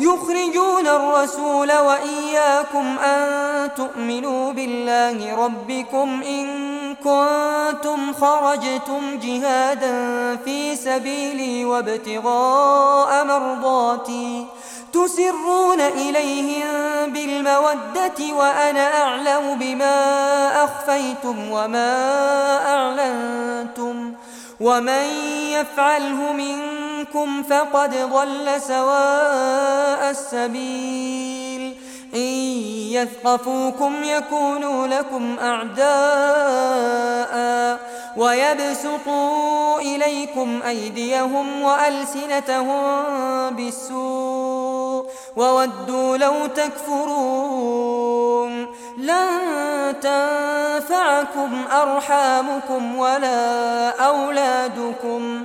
يخرجون الرسول وإياكم أن تؤمنوا بالله ربكم إن كنتم خرجتم جهادا في سبيلي وابتغاء مرضاتي تسرون إليهم بالمودة وأنا أعلم بما أخفيتم وما أعلنتم ومن يفعله منكم فقد ضل سواء السبيل. إن يثقفوكم يكونوا لكم أعداء ويبسطوا إليكم أيديهم وألسنتهم بالسوء وودوا لو تكفرون. لن تنفعكم أرحامكم ولا أولادكم،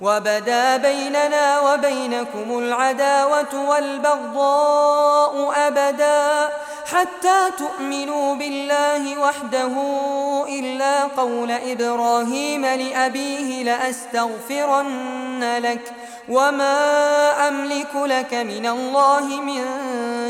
وبدا بيننا وبينكم العداوة والبغضاء أبدا حتى تؤمنوا بالله وحده إلا قول إبراهيم لأبيه لأستغفرن لك وما أملك لك من الله من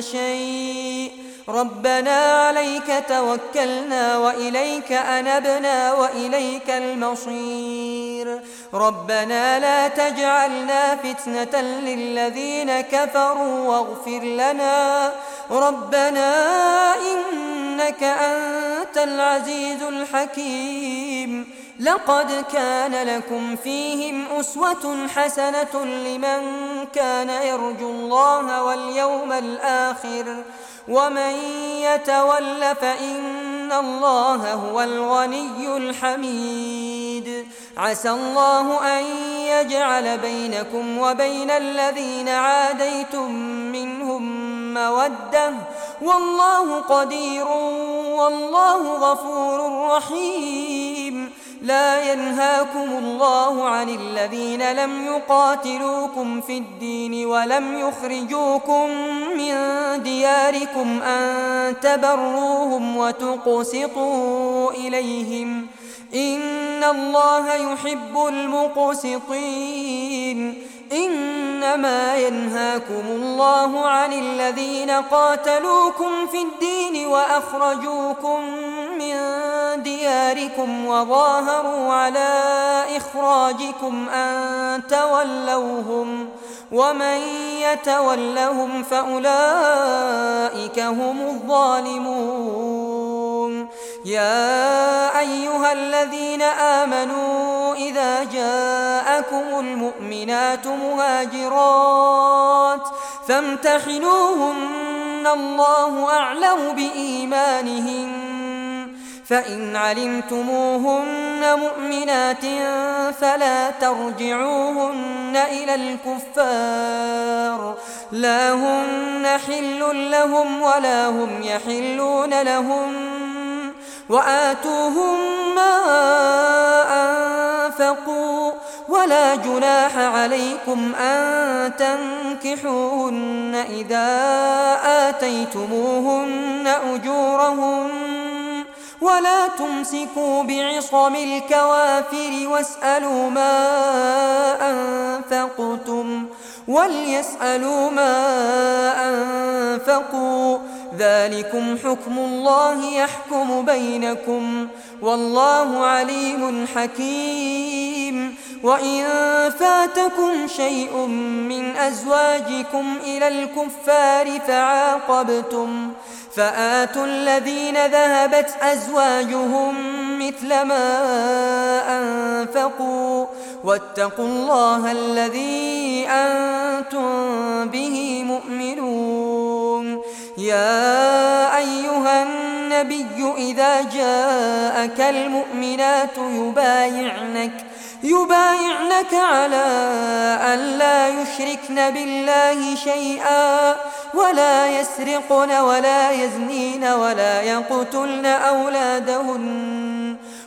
شيء. ربنا عليك توكلنا وإليك أنبنا وإليك المصير. ربنا لا تجعلنا فتنة للذين كفروا واغفر لنا ربنا إنك أنت العزيز الحكيم. لقد كان لكم فيهم أسوة حسنة لمن كان يرجو الله واليوم الآخر ومن يتول فإن الله هو الغني الحميد. عسى الله أن يجعل بينكم وبين الذين عاديتم منهم مودة والله قدير والله غفور رحيم. لا ينهاكم الله عن الذين لم يقاتلوكم في الدين ولم يخرجوكم من دياركم أن تبروهم وتقسطوا إليهم إن الله يحب المقسطين. إنما ينهاكم الله عن الذين قاتلوكم في الدين وأخرجوكم من دياركم وظاهروا على إخراجكم أن تولوهم ومن يتولهم فأولئك هم الظالمون. يا أيها الذين آمنوا إذا جاءكم المؤمنات مهاجرات فامتحنوهن الله أعلم بإيمانهن، فإن علمتموهن مؤمنات فلا ترجعوهن إلى الكفار، لا هن حل لهم ولا هم يحلون لهم وآتوهم ما أنفقوا ولا جناح عليكم أن تنكحوهن إذا آتيتموهن أجورهم ولا تمسكوا بعصم الكوافر واسألوا ما أنفقتم وليسألوا ما أنفقوا، ذلكم حكم الله يحكم بينكم والله عليم حكيم. وإن فاتكم شيء من أزواجكم إلى الكفار فعاقبتم فآتوا الذين ذهبت أزواجهم مثل ما أنفقوا واتقوا الله الذي أنتم به مؤمنون. يا أيها النبي إذا جاءك المؤمنات يبايعنك على أن لا يشركن بالله شيئا ولا يسرقن ولا يزنين ولا يقتلن أولادهن